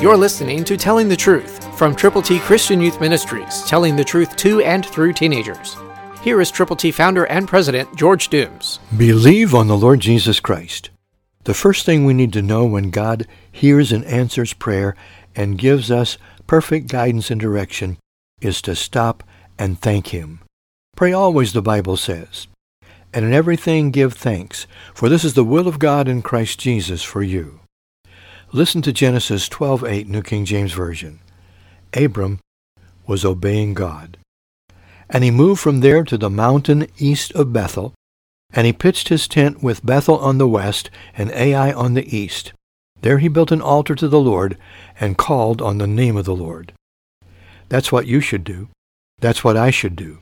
You're listening to Telling the Truth from Triple T Christian Youth Ministries, telling the truth to and through teenagers. Here is Triple T founder and president George Dooms. Believe on the Lord Jesus Christ. The first thing we need to know when God hears and answers prayer and gives us perfect guidance and direction is to stop and thank Him. Pray always, the Bible says. And in everything give thanks, for this is the will of God in Christ Jesus for you. Listen to Genesis 12:8, New King James Version. Abram was obeying God. And he moved from there to the mountain east of Bethel, and he pitched his tent with Bethel on the west and Ai on the east. There he built an altar to the Lord and called on the name of the Lord. That's what you should do. That's what I should do.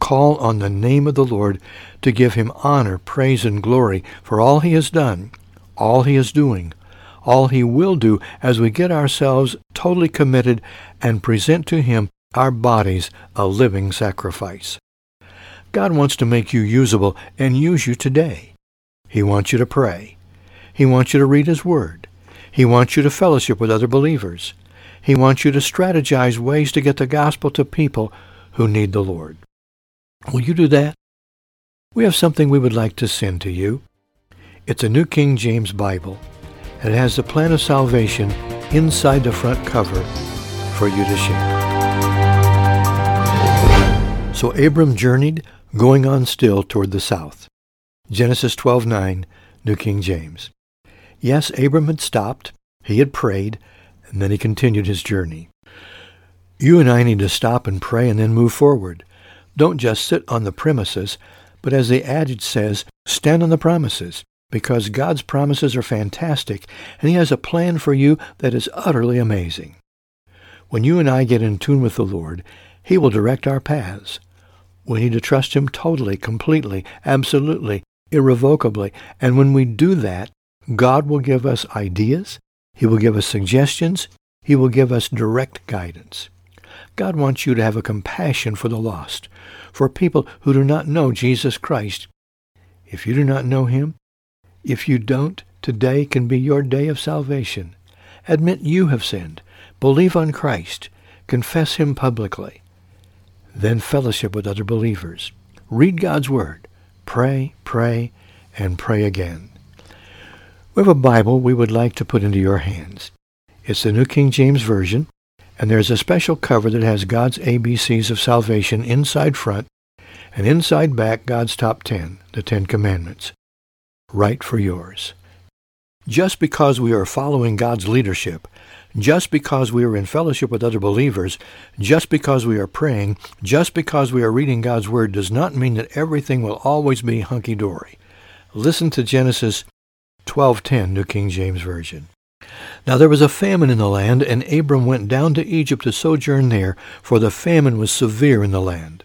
Call on the name of the Lord to give Him honor, praise, and glory for all He has done, all He is doing, all He will do as we get ourselves totally committed and present to Him our bodies a living sacrifice. God wants to make you usable and use you today. He wants you to pray. He wants you to read His Word. He wants you to fellowship with other believers. He wants you to strategize ways to get the gospel to people who need the Lord. Will you do that? We have something we would like to send to you. It's a New King James Bible, and it has the plan of salvation inside the front cover for you to share. So Abram journeyed, going on still toward the south. Genesis 12:9, New King James. Yes, Abram had stopped, he had prayed, and then he continued his journey. You and I need to stop and pray and then move forward. Don't just sit on the premises, but as the adage says, stand on the promises, because God's promises are fantastic, and He has a plan for you that is utterly amazing. When you and I get in tune with the Lord, He will direct our paths. We need to trust Him totally, completely, absolutely, irrevocably, and when we do that, God will give us ideas, He will give us suggestions, He will give us direct guidance. God wants you to have a compassion for the lost, for people who do not know Jesus Christ. If you do not know Him, if you don't, today can be your day of salvation. Admit you have sinned. Believe on Christ. Confess Him publicly. Then fellowship with other believers. Read God's Word. Pray, pray, and pray again. We have a Bible we would like to put into your hands. It's the New King James Version. And there's a special cover that has God's ABCs of salvation inside front, and inside back God's top 10, the 10 Commandments. Right for yours. Just because we are following God's leadership, just because we are in fellowship with other believers, just because we are praying, just because we are reading God's Word does not mean that everything will always be hunky-dory. Listen to Genesis 12:10, New King James Version. Now there was a famine in the land, and Abram went down to Egypt to sojourn there, for the famine was severe in the land.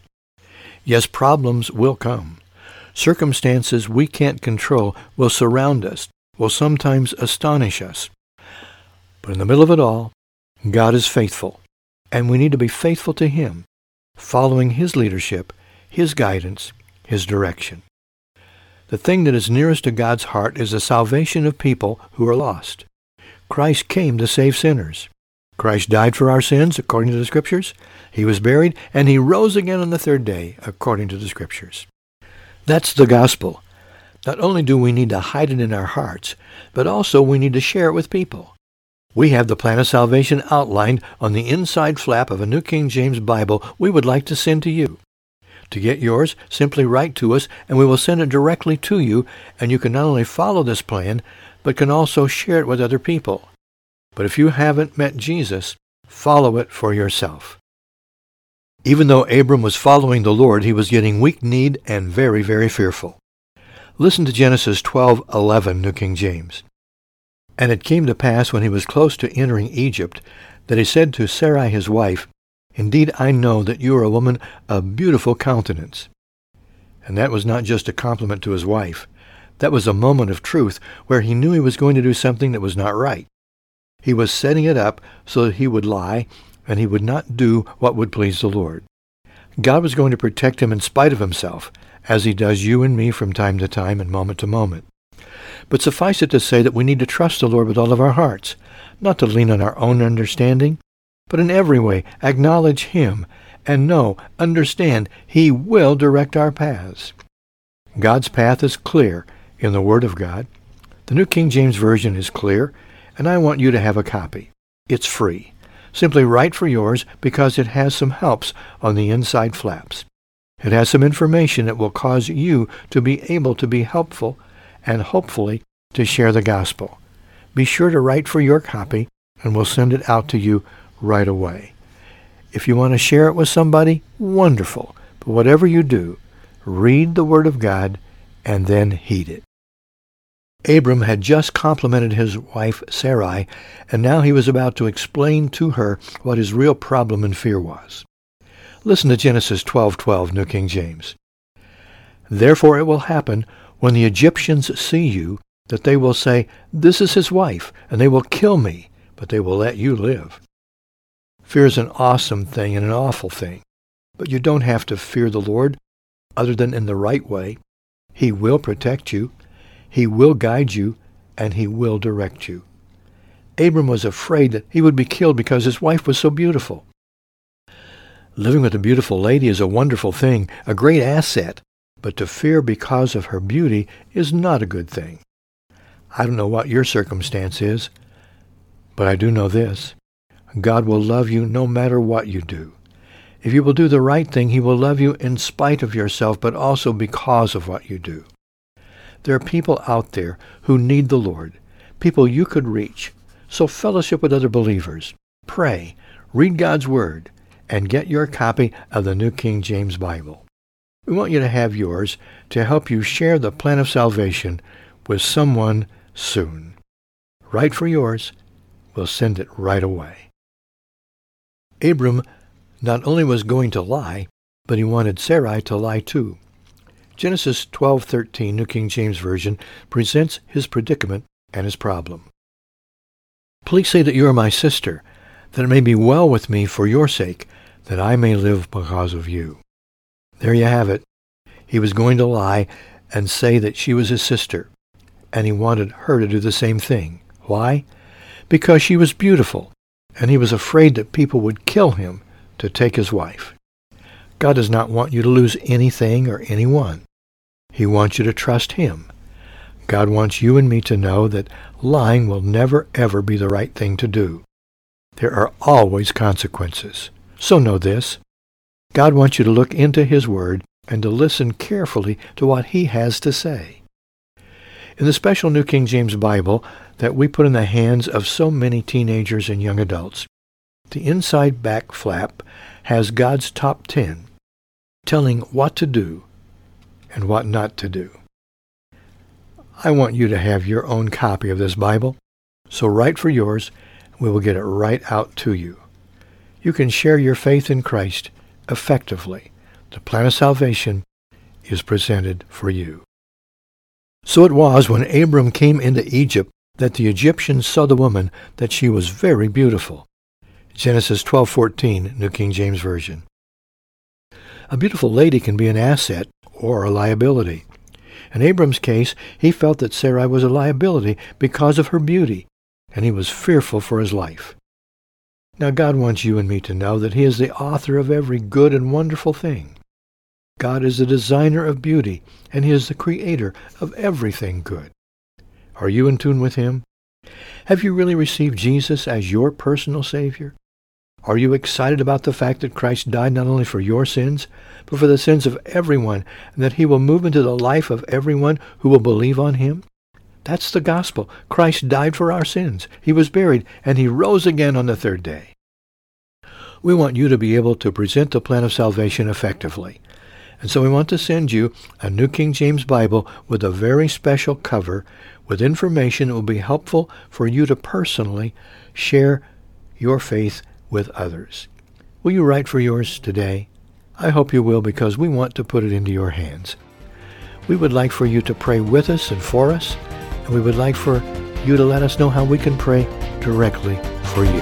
Yes, problems will come. Circumstances we can't control will surround us, will sometimes astonish us. But in the middle of it all, God is faithful, and we need to be faithful to Him, following His leadership, His guidance, His direction. The thing that is nearest to God's heart is the salvation of people who are lost. Christ came to save sinners. Christ died for our sins, according to the Scriptures. He was buried, and He rose again on the third day, according to the Scriptures. That's the gospel. Not only do we need to hide it in our hearts, but also we need to share it with people. We have the plan of salvation outlined on the inside flap of a New King James Bible we would like to send to you. To get yours, simply write to us, and we will send it directly to you, and you can not only follow this plan, but can also share it with other people. But if you haven't met Jesus, follow it for yourself. Even though Abram was following the Lord, he was getting weak-kneed and very, very fearful. Listen to Genesis 12:11, New King James. And it came to pass when he was close to entering Egypt, that he said to Sarai his wife, Indeed, I know that you are a woman of beautiful countenance. And that was not just a compliment to his wife. That was a moment of truth where he knew he was going to do something that was not right. He was setting it up so that he would lie and he would not do what would please the Lord. God was going to protect him in spite of himself, as He does you and me from time to time and moment to moment. But suffice it to say that we need to trust the Lord with all of our hearts, not to lean on our own understanding, but in every way acknowledge Him and know, understand, He will direct our paths. God's path is clear in the Word of God. The New King James Version is clear, and I want you to have a copy. It's free. Simply write for yours because it has some helps on the inside flaps. It has some information that will cause you to be able to be helpful and hopefully to share the gospel. Be sure to write for your copy, and we'll send it out to you right away. If you want to share it with somebody, wonderful. But whatever you do, read the Word of God and then heed it. Abram had just complimented his wife Sarai, and now he was about to explain to her what his real problem and fear was. Listen to Genesis 12:12, New King James. Therefore it will happen, when the Egyptians see you, that they will say, "This is his wife," and they will kill me, but they will let you live. Fear is an awesome thing and an awful thing, but you don't have to fear the Lord other than in the right way. He will protect you. He will guide you, and He will direct you. Abram was afraid that he would be killed because his wife was so beautiful. Living with a beautiful lady is a wonderful thing, a great asset, but to fear because of her beauty is not a good thing. I don't know what your circumstance is, but I do know this. God will love you no matter what you do. If you will do the right thing, He will love you in spite of yourself, but also because of what you do. There are people out there who need the Lord, people you could reach. So fellowship with other believers. Pray, read God's Word, and get your copy of the New King James Bible. We want you to have yours to help you share the plan of salvation with someone soon. Write for yours. We'll send it right away. Abram not only was going to lie, but he wanted Sarai to lie too. Genesis 12:13, New King James Version, presents his predicament and his problem. Please say that you are my sister, that it may be well with me for your sake, that I may live because of you. There you have it. He was going to lie and say that she was his sister, and he wanted her to do the same thing. Why? Because she was beautiful, and he was afraid that people would kill him to take his wife. God does not want you to lose anything or anyone. He wants you to trust Him. God wants you and me to know that lying will never, ever be the right thing to do. There are always consequences. So know this. God wants you to look into His Word and to listen carefully to what He has to say. In the special New King James Bible that we put in the hands of so many teenagers and young adults, the inside back flap has God's top 10, telling what to do and what not to do. I want you to have your own copy of this Bible, so write for yours, and we will get it right out to you. You can share your faith in Christ effectively. The plan of salvation is presented for you. So it was when Abram came into Egypt that the Egyptians saw the woman, that she was very beautiful. Genesis 12:14, New King James Version. A beautiful lady can be an asset or a liability. In Abram's case, he felt that Sarai was a liability because of her beauty, and he was fearful for his life. Now God wants you and me to know that He is the author of every good and wonderful thing. God is the designer of beauty, and He is the creator of everything good. Are you in tune with Him? Have you really received Jesus as your personal Savior? Are you excited about the fact that Christ died not only for your sins, but for the sins of everyone, and that He will move into the life of everyone who will believe on Him? That's the gospel. Christ died for our sins. He was buried, and He rose again on the third day. We want you to be able to present the plan of salvation effectively. And so we want to send you a New King James Bible with a very special cover, with information that will be helpful for you to personally share your faith with others. Will you write for yours today? I hope you will, because we want to put it into your hands. We would like for you to pray with us and for us, and we would like for you to let us know how we can pray directly for you.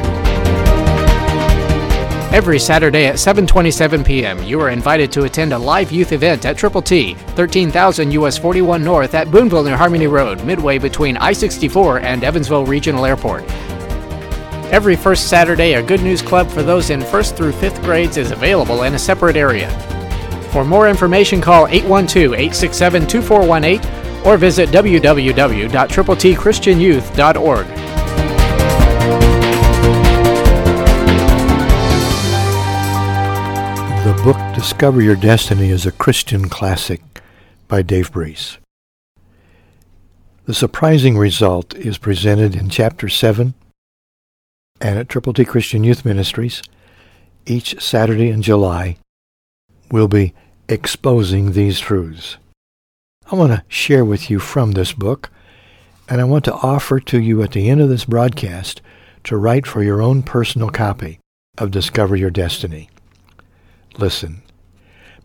Every Saturday at 7:27 p.m., you are invited to attend a live youth event at Triple T, 13,000 US 41 North at Boonville and Harmony Road, midway between I-64 and Evansville Regional Airport. Every first Saturday, a Good News Club for those in 1st through 5th grades is available in a separate area. For more information, call 812-867-2418 or visit www.tripletchristianyouth.org. The book Discover Your Destiny is a Christian classic by Dave Brees. The surprising result is presented in Chapter 7 and at Triple T Christian Youth Ministries. Each Saturday in July, we'll be exposing these truths. I want to share with you from this book, and I want to offer to you at the end of this broadcast to write for your own personal copy of Discover Your Destiny. Listen.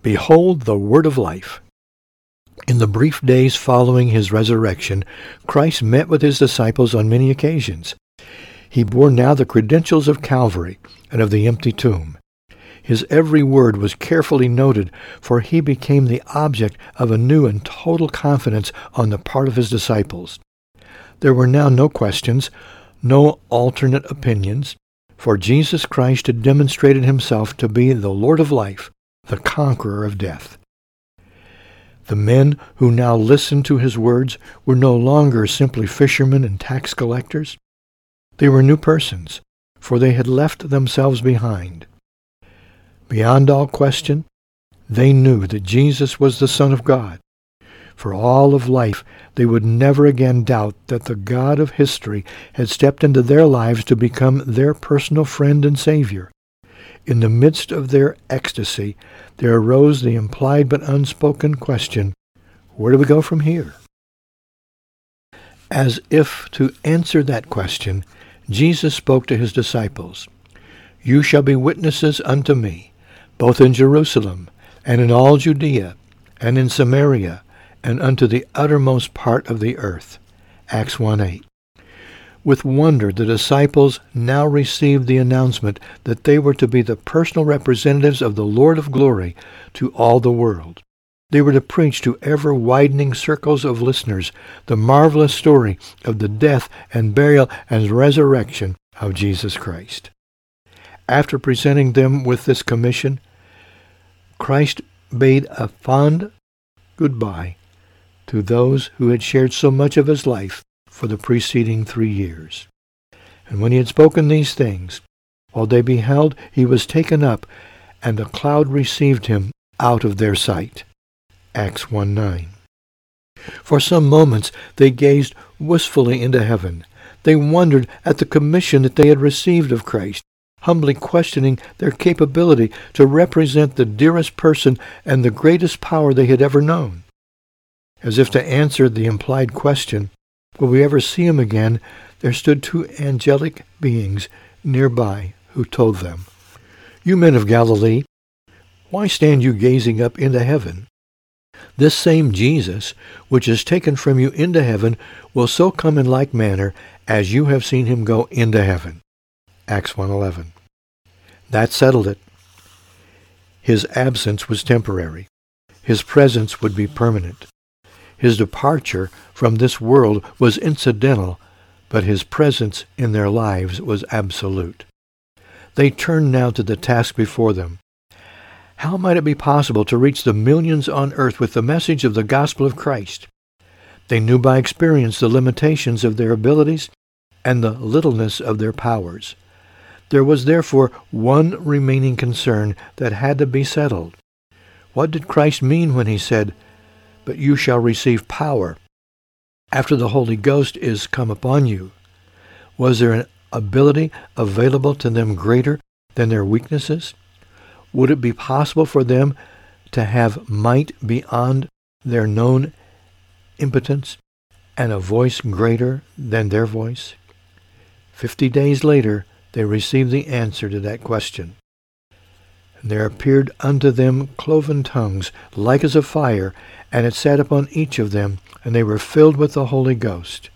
Behold the Word of Life. In the brief days following his resurrection, Christ met with his disciples on many occasions. He bore now the credentials of Calvary and of the empty tomb. His every word was carefully noted, for he became the object of a new and total confidence on the part of his disciples. There were now no questions, no alternate opinions, for Jesus Christ had demonstrated himself to be the Lord of life, the conqueror of death. The men who now listened to his words were no longer simply fishermen and tax collectors. They were new persons, for they had left themselves behind. Beyond all question, they knew that Jesus was the Son of God. For all of life, they would never again doubt that the God of history had stepped into their lives to become their personal friend and Savior. In the midst of their ecstasy, there arose the implied but unspoken question, where do we go from here? As if to answer that question, Jesus spoke to his disciples, You shall be witnesses unto me, both in Jerusalem, and in all Judea, and in Samaria, and unto the uttermost part of the earth. Acts 1:8. With wonder, the disciples now received the announcement that they were to be the personal representatives of the Lord of glory to all the world. They were to preach to ever-widening circles of listeners the marvelous story of the death and burial and resurrection of Jesus Christ. After presenting them with this commission, Christ bade a fond goodbye to those who had shared so much of his life for the preceding 3 years. And when he had spoken these things, while they beheld, he was taken up, and a cloud received him out of their sight. Acts 1:9. For some moments they gazed wistfully into heaven. They wondered at the commission that they had received of Christ, humbly questioning their capability to represent the dearest person and the greatest power they had ever known. As if to answer the implied question, will we ever see him again, there stood two angelic beings nearby who told them, You men of Galilee, why stand you gazing up into heaven? This same Jesus, which is taken from you into heaven, will so come in like manner as you have seen him go into heaven. Acts 1:11. That settled it. His absence was temporary. His presence would be permanent. His departure from this world was incidental, but his presence in their lives was absolute. They turned now to the task before them. How might it be possible to reach the millions on earth with the message of the gospel of Christ? They knew by experience the limitations of their abilities and the littleness of their powers. There was therefore one remaining concern that had to be settled. What did Christ mean when he said, But you shall receive power after the Holy Ghost is come upon you? Was there an ability available to them greater than their weaknesses? Would it be possible for them to have might beyond their known impotence and a voice greater than their voice? 50 days later, they received the answer to that question. And there appeared unto them cloven tongues, like as of fire, and it sat upon each of them, and they were filled with the Holy Ghost.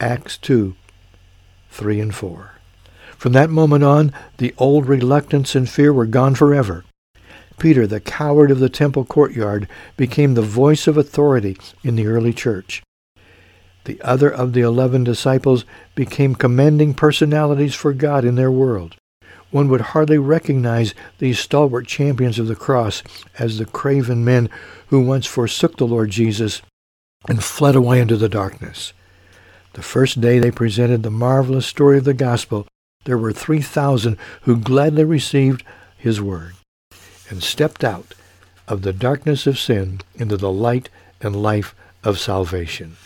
Acts 2:3 and 4. From that moment on, the old reluctance and fear were gone forever. Peter, the coward of the temple courtyard, became the voice of authority in the early church. The other of the 11 disciples became commanding personalities for God in their world. One would hardly recognize these stalwart champions of the cross as the craven men who once forsook the Lord Jesus and fled away into the darkness. The first day they presented the marvelous story of the gospel, there were 3,000 who gladly received his word and stepped out of the darkness of sin into the light and life of salvation.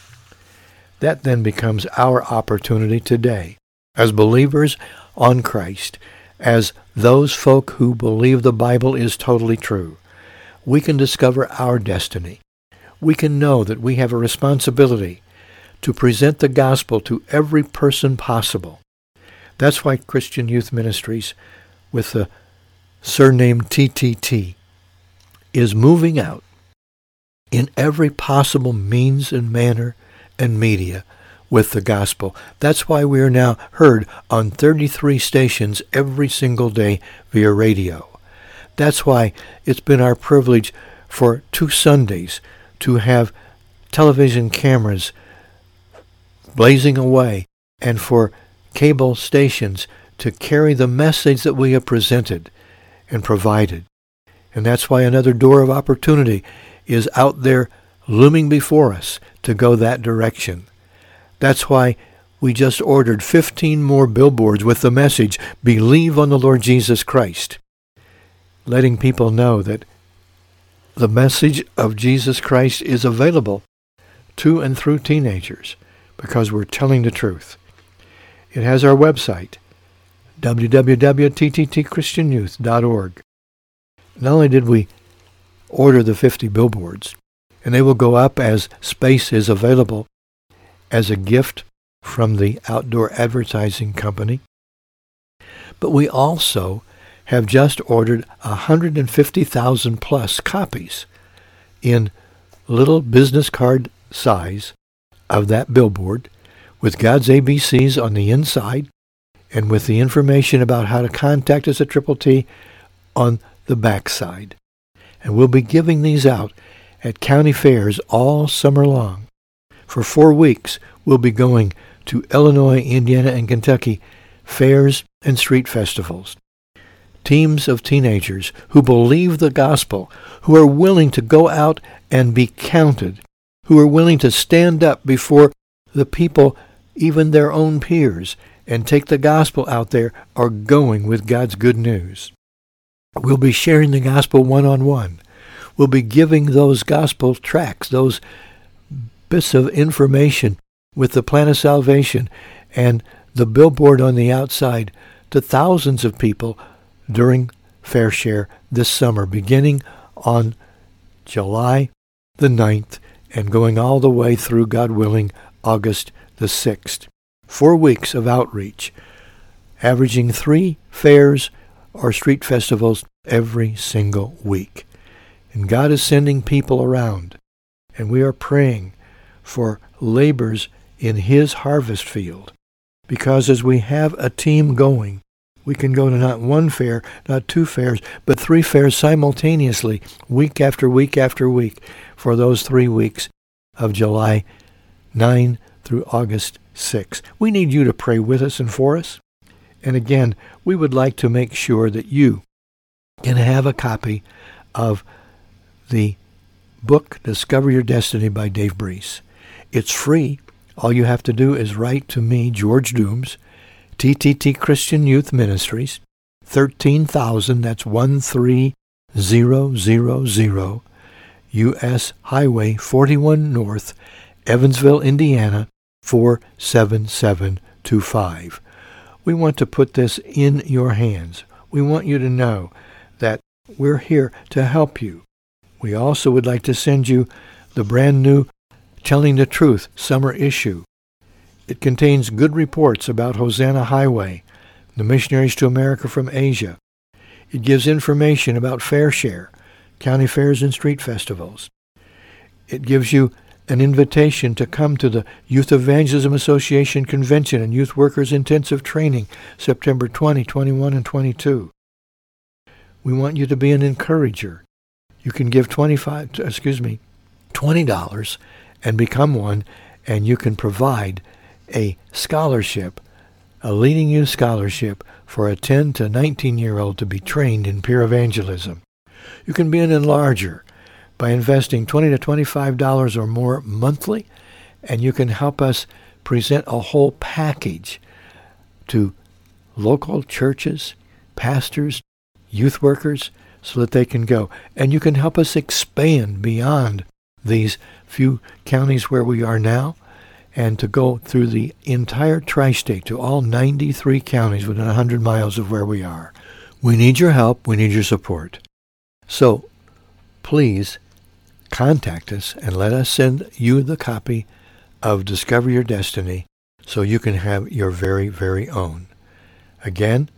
That then becomes our opportunity today as believers on Christ, as those folk who believe the Bible is totally true. We can discover our destiny. We can know that we have a responsibility to present the gospel to every person possible. That's why Christian Youth Ministries, with the surname TTT, is moving out in every possible means and manner and media with the gospel. That's why we are now heard on 33 stations every single day via radio. That's why it's been our privilege for 2 Sundays to have television cameras blazing away and for cable stations to carry the message that we have presented and provided. And that's why another door of opportunity is out there looming before us to go that direction. That's why we just ordered 15 more billboards with the message, "Believe on the Lord Jesus Christ," letting people know that the message of Jesus Christ is available to and through teenagers because we're telling the truth. It has our website, www.tttchristianyouth.org. Not only did we order the 50 billboards, and they will go up as space is available as a gift from the outdoor advertising company, but we also have just ordered 150,000 plus copies in little business card size of that billboard with God's ABCs on the inside and with the information about how to contact us at Triple T on the backside. And we'll be giving these out at county fairs all summer long. For 4 weeks, we'll be going to Illinois, Indiana, and Kentucky fairs and street festivals. Teams of teenagers who believe the gospel, who are willing to go out and be counted, who are willing to stand up before the people, even their own peers, and take the gospel out there, are going with God's good news. We'll be sharing the gospel one-on-one. We'll be giving those gospel tracts, those bits of information with the plan of salvation and the billboard on the outside to thousands of people during Fair Share this summer, beginning on July the 9th and going all the way through, God willing, August the 6th. 4 weeks of outreach, averaging 3 fairs or street festivals every single week. And God is sending people around, and we are praying for labors in His harvest field, because as we have a team going, we can go to not 1 fair, not 2 fairs, but 3 fairs simultaneously, week after week after week, for those 3 weeks of July 9 through August 6. We need you to pray with us and for us. And again, we would like to make sure that you can have a copy of the book, Discover Your Destiny by Dave Brees. It's free. All you have to do is write to me, George Dooms, TTT Christian Youth Ministries, 13,000, that's 13000, U.S. Highway 41 North, Evansville, Indiana, 47725. We want to put this in your hands. We want you to know that we're here to help you. We also would like to send you the brand new Telling the Truth summer issue. It contains good reports about Hosanna Highway, the missionaries to America from Asia. It gives information about Fair Share, county fairs and street festivals. It gives you an invitation to come to the Youth Evangelism Association Convention and Youth Workers Intensive Training, September 20, 21, and 22. We want you to be an encourager. You can give $20 and become one, and you can provide a scholarship, a Leading Youth Scholarship, for a 10 to 19-year-old to be trained in peer evangelism. You can be an enlarger by investing $20 to $25 or more monthly, and you can help us present a whole package to local churches, pastors, youth workers, so that they can go. And you can help us expand beyond these few counties where we are now, and to go through the entire tri-state to all 93 counties within 100 miles of where we are. We need your help. We need your support. So please contact us and let us send you the copy of Discover Your Destiny so you can have your very, very own. Again,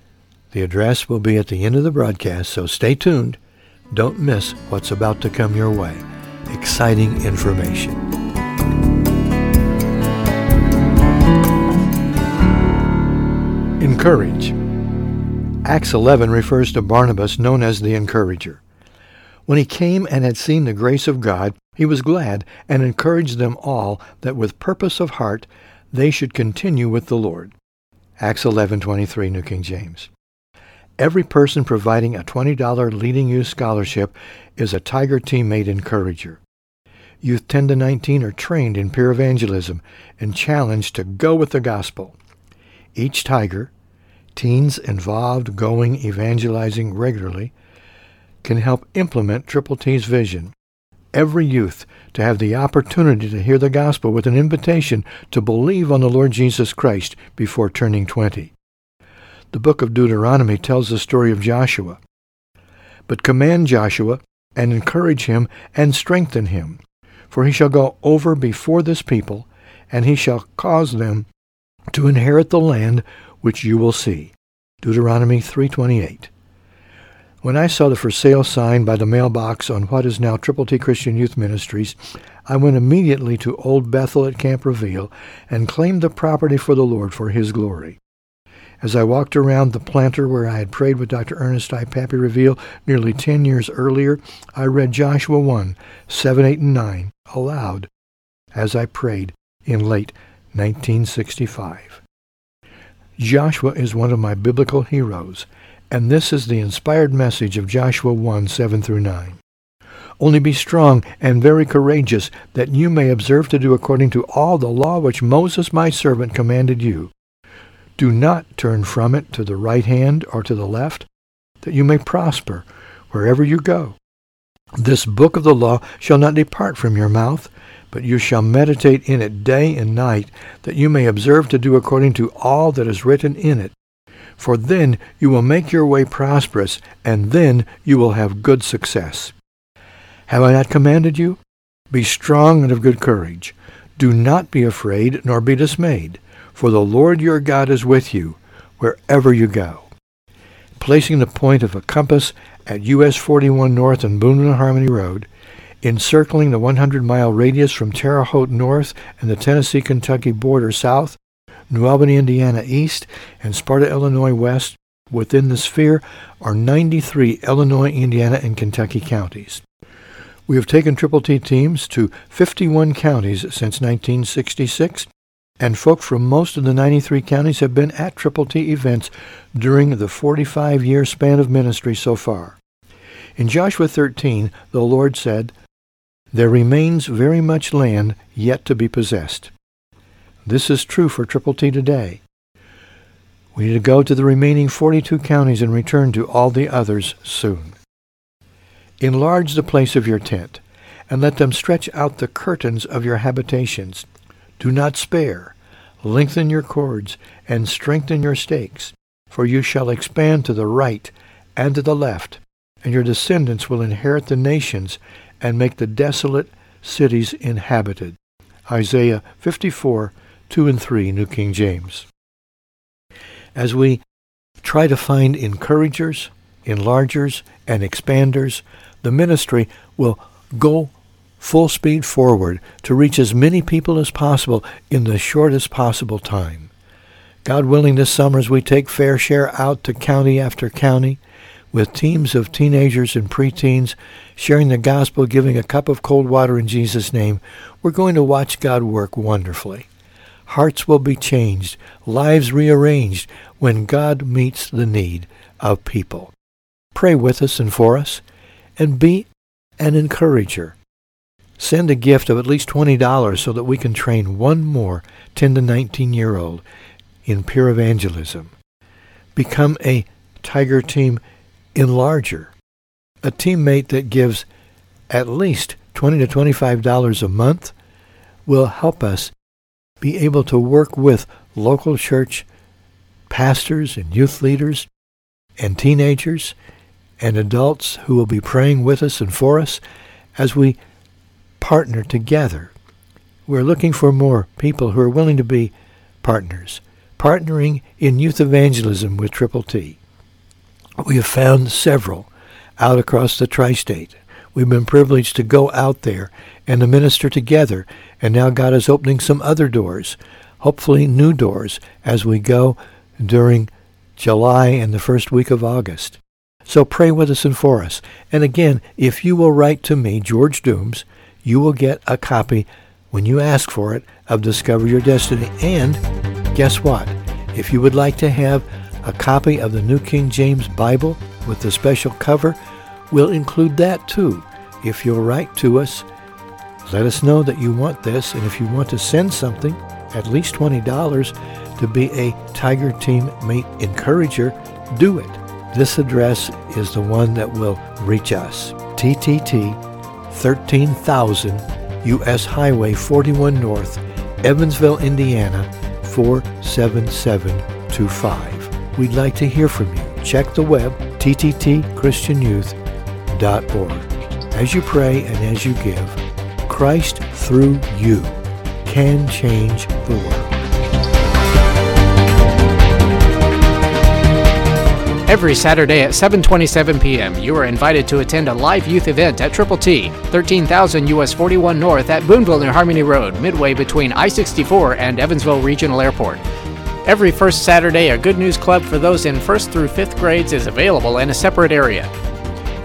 the address will be at the end of the broadcast, so stay tuned. Don't miss what's about to come your way. Exciting information. Encourage. Acts 11 refers to Barnabas, known as the Encourager. When he came and had seen the grace of God, he was glad and encouraged them all that with purpose of heart they should continue with the Lord. Acts 11:23, New King James. Every person providing a $20 Leading Youth Scholarship is a Tiger Teammate Encourager. Youth 10 to 19 are trained in peer evangelism and challenged to go with the gospel. Each Tiger, teens involved going evangelizing regularly, can help implement Triple T's vision. Every youth to have the opportunity to hear the gospel with an invitation to believe on the Lord Jesus Christ before turning 20. The book of Deuteronomy tells the story of Joshua. But command Joshua and encourage him and strengthen him, for he shall go over before this people, and he shall cause them to inherit the land which you will see. Deuteronomy 3:28. When I saw the for sale sign by the mailbox on what is now Triple T Christian Youth Ministries, I went immediately to Old Bethel at Camp Reveal and claimed the property for the Lord for His glory. As I walked around the planter where I had prayed with Dr. Ernest I. Pappy Reveal nearly 10 years earlier, I read Joshua 1, 7, 8, and 9 aloud as I prayed in late 1965. Joshua is one of my biblical heroes, and this is the inspired message of Joshua 1, 7 through 9. Only be strong and very courageous, that you may observe to do according to all the law which Moses my servant commanded you. Do not turn from it to the right hand or to the left, that you may prosper wherever you go. This book of the law shall not depart from your mouth, but you shall meditate in it day and night, that you may observe to do according to all that is written in it. For then you will make your way prosperous, and then you will have good success. Have I not commanded you? Be strong and of good courage. Do not be afraid, nor be dismayed, for the Lord your God is with you wherever you go. Placing the point of a compass at US 41 North and Boone and Harmony Road, encircling the 100-mile radius from Terre Haute North and the Tennessee-Kentucky border south, New Albany, Indiana east, and Sparta, Illinois west, within the sphere are 93 Illinois, Indiana, and Kentucky counties. We have taken Triple T teams to 51 counties since 1966, and folk from most of the 93 counties have been at Triple T events during the 45-year span of ministry so far. In Joshua 13, the Lord said, "There remains very much land yet to be possessed." This is true for Triple T today. We need to go to the remaining 42 counties and return to all the others soon. Enlarge the place of your tent, and let them stretch out the curtains of your habitations. Do not spare. Lengthen your cords, and strengthen your stakes, for you shall expand to the right and to the left, and your descendants will inherit the nations and make the desolate cities inhabited. Isaiah 54, 2 and 3, New King James. As we try to find encouragers, enlargers, and expanders, the ministry will go full speed forward to reach as many people as possible in the shortest possible time. God willing, this summer as we take Fair Share out to county after county with teams of teenagers and preteens sharing the gospel, giving a cup of cold water in Jesus' name, we're going to watch God work wonderfully. Hearts will be changed, lives rearranged when God meets the need of people. Pray with us and for us, and be an encourager. Send a gift of at least $20 so that we can train one more 10 to 19-year-old in peer evangelism. Become a Tiger Team enlarger, a teammate that gives at least $20 to $25 a month will help us be able to work with local church pastors and youth leaders and teenagers and adults who will be praying with us and for us as we partner together. We're looking for more people who are willing to be partners, partnering in youth evangelism with Triple T. We have found several out across the tri-state. We've been privileged to go out there and to minister together, and now God is opening some other doors, hopefully new doors, as we go during July and the first week of August. So pray with us and for us. And again, if you will write to me, George Dooms, you will get a copy, when you ask for it, of Discover Your Destiny. And guess what? If you would like to have a copy of the New King James Bible with the special cover, we'll include that too. If you'll write to us, let us know that you want this, and if you want to send something, at least $20, to be a Tiger Team Mate Encourager, do it. This address is the one that will reach us. TTT 13000 U.S. Highway 41 North, Evansville, Indiana, 47725. We'd like to hear from you. Check the web, tttchristianyouth.org. As you pray and as you give, Christ through you can change the world. Every Saturday at 7:27 p.m., you are invited to attend a live youth event at Triple T, 13,000 U.S. 41 North at Boonville and Harmony Road, midway between I-64 and Evansville Regional Airport. Every first Saturday, a Good News Club for those in 1st through 5th grades is available in a separate area.